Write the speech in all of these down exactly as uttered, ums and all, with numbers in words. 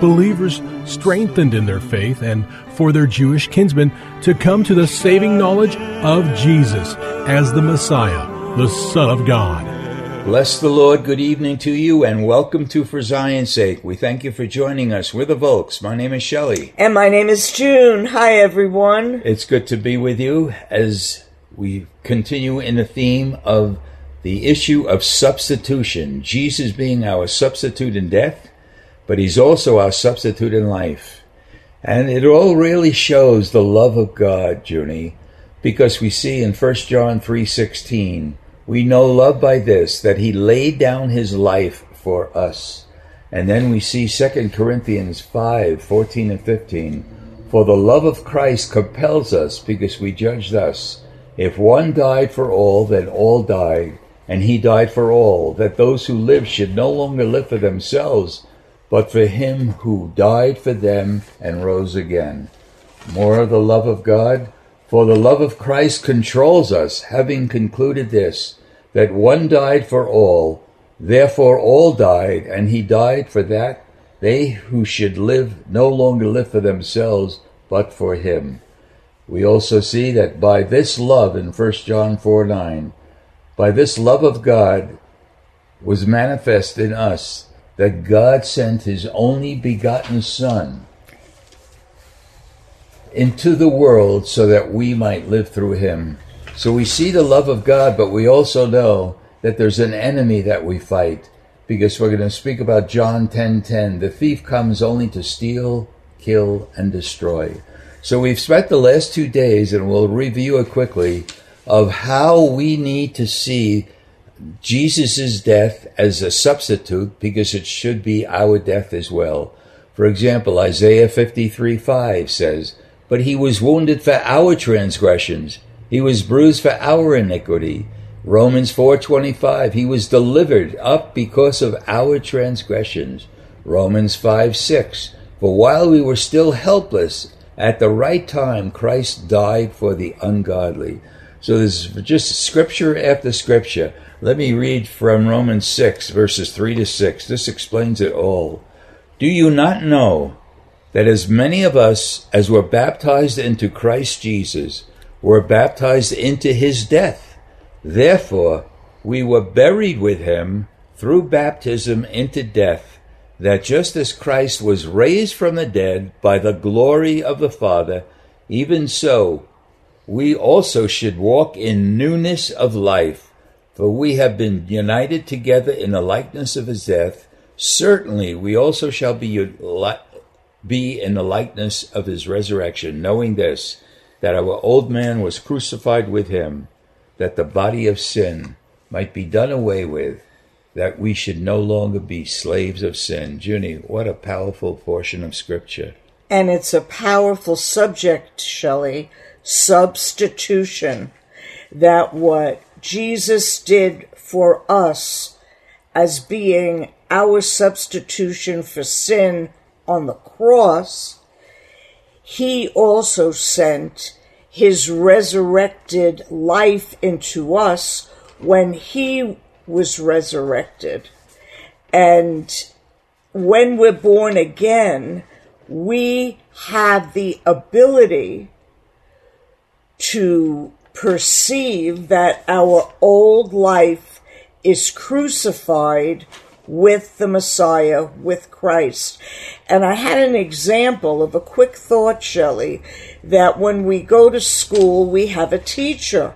believers strengthened in their faith and for their Jewish kinsmen to come to the saving knowledge of Jesus as the Messiah, the Son of God. Bless the Lord. Good evening to you and welcome to For Zion's Sake. We thank you for joining us. We're the Volks. My name is Shelley. And my name is June. Hi, everyone. It's good to be with you as we continue in the theme of the issue of substitution, Jesus being our substitute in death, but he's also our substitute in life. And it all really shows the love of God, Junie, because we see in First John three sixteen, we know love by this, that he laid down his life for us. And then we see Second Corinthians five fourteen and fifteen, for the love of Christ compels us, because we judge thus, if one died for all, then all died, and he died for all, that those who live should no longer live for themselves, but for him who died for them and rose again. More of the love of God. For the love of Christ controls us, having concluded this, that one died for all, therefore all died, and he died for that they who should live no longer live for themselves, but for him. We also see that by this love in First John four nine, by this love of God was manifest in us, that God sent his only begotten Son into the world so that we might live through him. So we see the love of God, but we also know that there's an enemy that we fight, because we're going to speak about John ten ten. The thief comes only to steal, kill, and destroy. So we've spent the last two days, and we'll review it quickly, of how we need to see Jesus' death as a substitute, because it should be our death as well. For example, Isaiah fifty-three five says, but he was wounded for our transgressions. He was bruised for our iniquity. Romans four twenty-five, he was delivered up because of our transgressions. Romans five six, for while we were still helpless, at the right time, Christ died for the ungodly. So this is just scripture after scripture. Let me read from Romans six, verses three to six. This explains it all. Do you not know that as many of us as were baptized into Christ Jesus were baptized into his death? Therefore, we were buried with him through baptism into death, that just as Christ was raised from the dead by the glory of the Father, even so we also should walk in newness of life. For we have been united together in the likeness of his death. Certainly we also shall be, be in the likeness of his resurrection, knowing this, that our old man was crucified with him, that the body of sin might be done away with, that we should no longer be slaves of sin. Junie, what a powerful portion of Scripture. And it's a powerful subject, Shelley, substitution, that what Jesus did for us as being our substitution for sin on the cross, he also sent his resurrected life into us when he was resurrected. And when we're born again, we have the ability to perceive that our old life is crucified with the Messiah, with Christ. And I had an example of a quick thought, Shelley, that when we go to school, we have a teacher.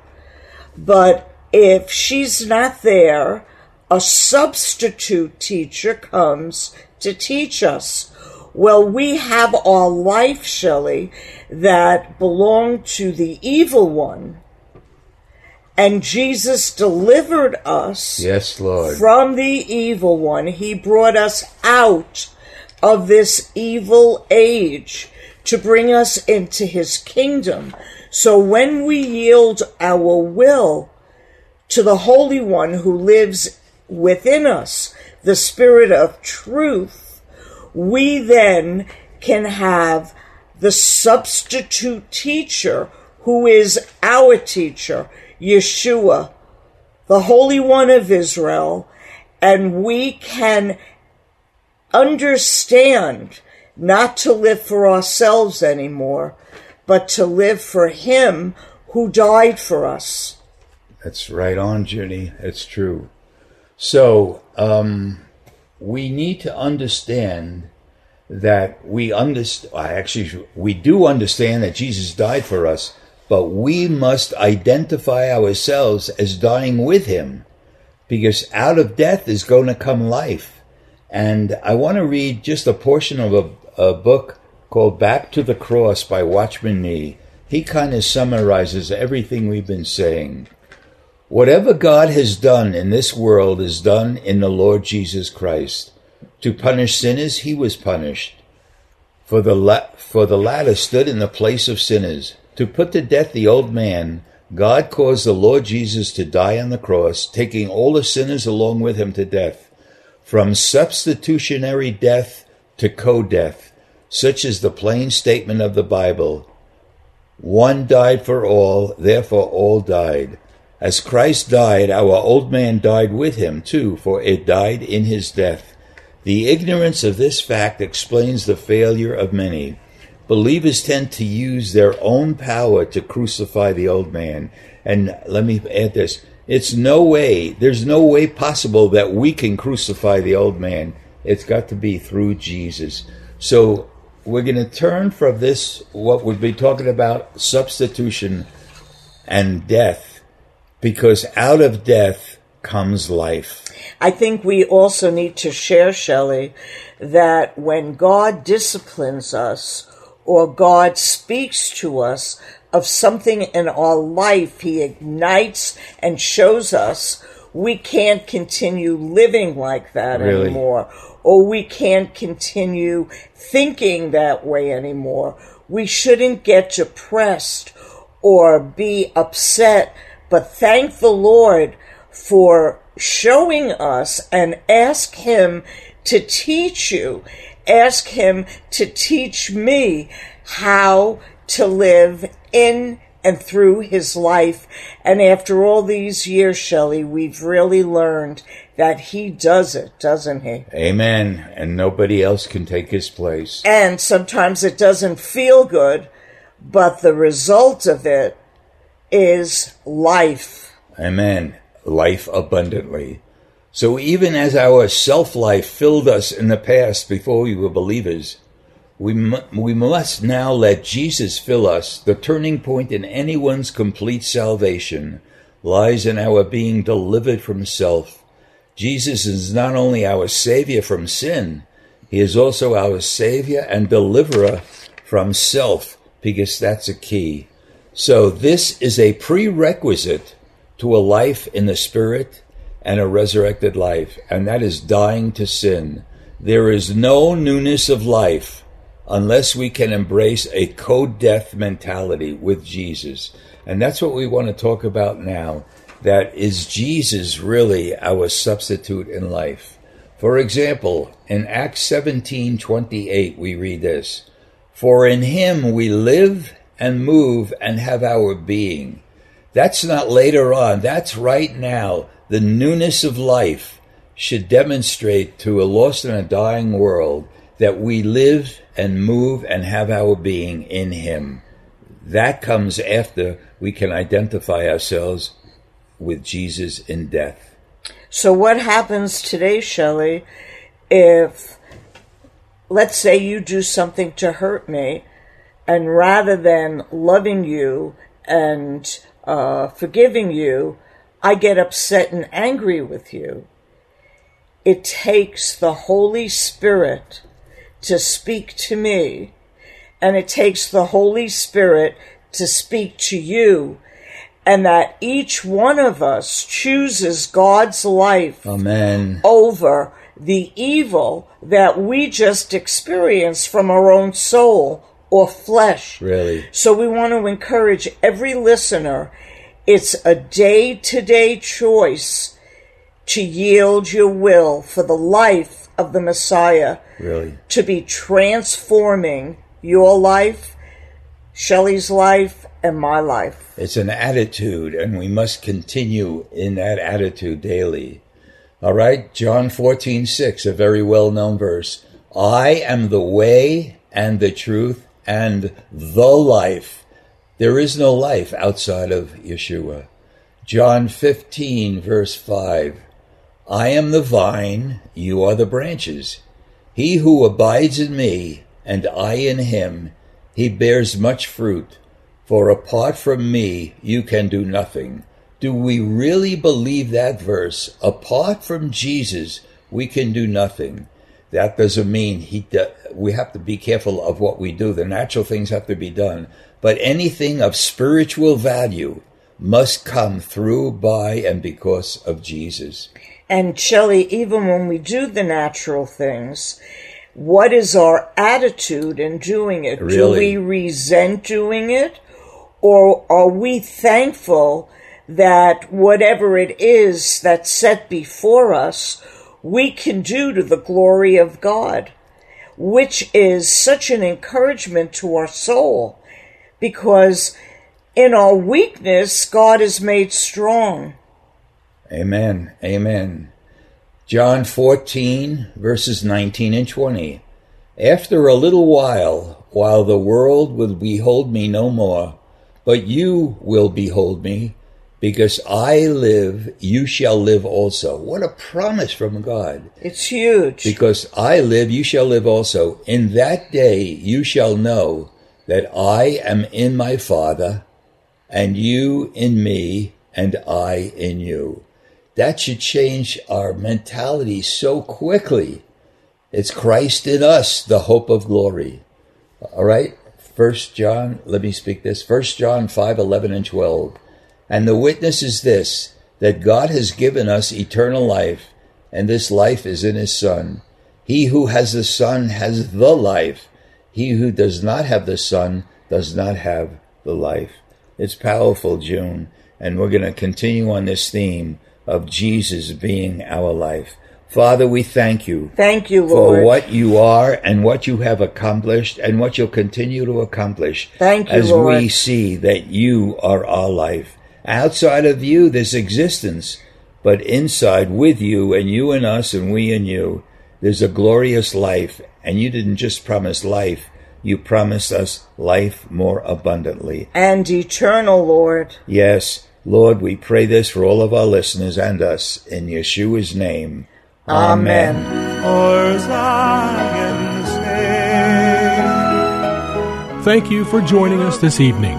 But if she's not there, a substitute teacher comes to teach us. Well, we have our life, Shelley, that belonged to the evil one. And Jesus delivered us, yes, Lord, from the evil one. He brought us out of this evil age to bring us into his kingdom. So when we yield our will to the Holy One who lives within us, the Spirit of truth, we then can have the substitute teacher who is our teacher, Yeshua, the Holy One of Israel, and we can understand not to live for ourselves anymore, but to live for him who died for us. That's right on, Junie. It's true. So um, we need to understand that we understand, actually, we do understand that Jesus died for us, but we must identify ourselves as dying with him, because out of death is going to come life. And I want to read just a portion of a, a book called Back to the Cross by Watchman Nee. He kind of summarizes everything we've been saying. Whatever God has done in this world is done in the Lord Jesus Christ. To punish sinners, he was punished. For the, la- for the latter stood in the place of sinners. To put to death the old man, God caused the Lord Jesus to die on the cross, taking all the sinners along with him to death. From substitutionary death to co-death, such is the plain statement of the Bible. One died for all, therefore all died. As Christ died, our old man died with him too, for it died in his death. The ignorance of this fact explains the failure of many. Believers tend to use their own power to crucify the old man. And let me add this. It's no way, there's no way possible that we can crucify the old man. It's got to be through Jesus. So we're going to turn from this, what we've been talking about, substitution and death, because out of death comes life. I think we also need to share, Shelley, that when God disciplines us, or God speaks to us of something in our life, he ignites and shows us we can't continue living like that really? anymore, or we can't continue thinking that way anymore. We shouldn't get depressed or be upset, but thank the Lord for showing us, and ask him to teach you. Ask him to teach me how to live in and through his life. And after all these years, Shelley, we've really learned that he does it, doesn't he? Amen. And nobody else can take his place. And sometimes it doesn't feel good, but the result of it is life. Amen. Life abundantly. So even as our self-life filled us in the past before we were believers, we mu- we must now let Jesus fill us. The turning point in anyone's complete salvation lies in our being delivered from self. Jesus is not only our Savior from sin, he is also our Savior and deliverer from self, because that's a key. So this is a prerequisite to a life in the Spirit and a resurrected life, and that is dying to sin. There is no newness of life unless we can embrace a co-death mentality with Jesus. And that's what we want to talk about now. That is Jesus really our substitute in life. For example, in Acts seventeen twenty-eight, we read this, "For in him we live and move and have our being." That's not later on. That's right now. The newness of life should demonstrate to a lost and a dying world that we live and move and have our being in him. That comes after we can identify ourselves with Jesus in death. So what happens today, Shelley, if, let's say you do something to hurt me, and rather than loving you and uh, forgiving you, I get upset and angry with you? It takes the Holy Spirit to speak to me, and it takes the Holy Spirit to speak to you, and that each one of us chooses God's life Amen. Over the evil that we just experienced from our own soul or flesh. Really. So we want to encourage every listener, it's a day-to-day choice to yield your will for the life of the Messiah. Really. To be transforming your life, Shelley's life, and my life. It's an attitude, and we must continue in that attitude daily. All right, John fourteen six, a very well-known verse. I am the way and the truth and the life. There is no life outside of Yeshua. John fifteen verse five. I am the vine, you are the branches. He who abides in me and I in him, he bears much fruit, for apart from me you can do nothing. Do we really believe that verse? Apart from Jesus, we can do nothing. That doesn't mean he. De- we have to be careful of what we do. The natural things have to be done. But anything of spiritual value must come through, by, and because of Jesus. And Shelley, even when we do the natural things, what is our attitude in doing it? Really? Do we resent doing it? Or are we thankful that whatever it is that's set before us, we can do to the glory of God, which is such an encouragement to our soul, because in our weakness, God is made strong. Amen. Amen. John fourteen, verses nineteen and twenty. After a little while, while the world will behold me no more, but you will behold me, because I live, you shall live also. What a promise from God. It's huge. Because I live, you shall live also. In that day you shall know that I am in my Father, and you in me, and I in you. That should change our mentality so quickly. It's Christ in us, the hope of glory. All right? First John, let me speak this. First John five, eleven and twelve. And the witness is this, that God has given us eternal life, and this life is in his Son. He who has the Son has the life. He who does not have the Son does not have the life. It's powerful, June, and we're going to continue on this theme of Jesus being our life. Father, we thank you. Thank you, Lord. For what you are and what you have accomplished and what you'll continue to accomplish. Thank you, as Lord. As we see that you are our life. Outside of you, there's existence, but inside with you and you and us and we and you, there's a glorious life. And you didn't just promise life, you promised us life more abundantly. And eternal, Lord. Yes. Lord, we pray this for all of our listeners and us, in Yeshua's name. Amen. Thank you for joining us this evening.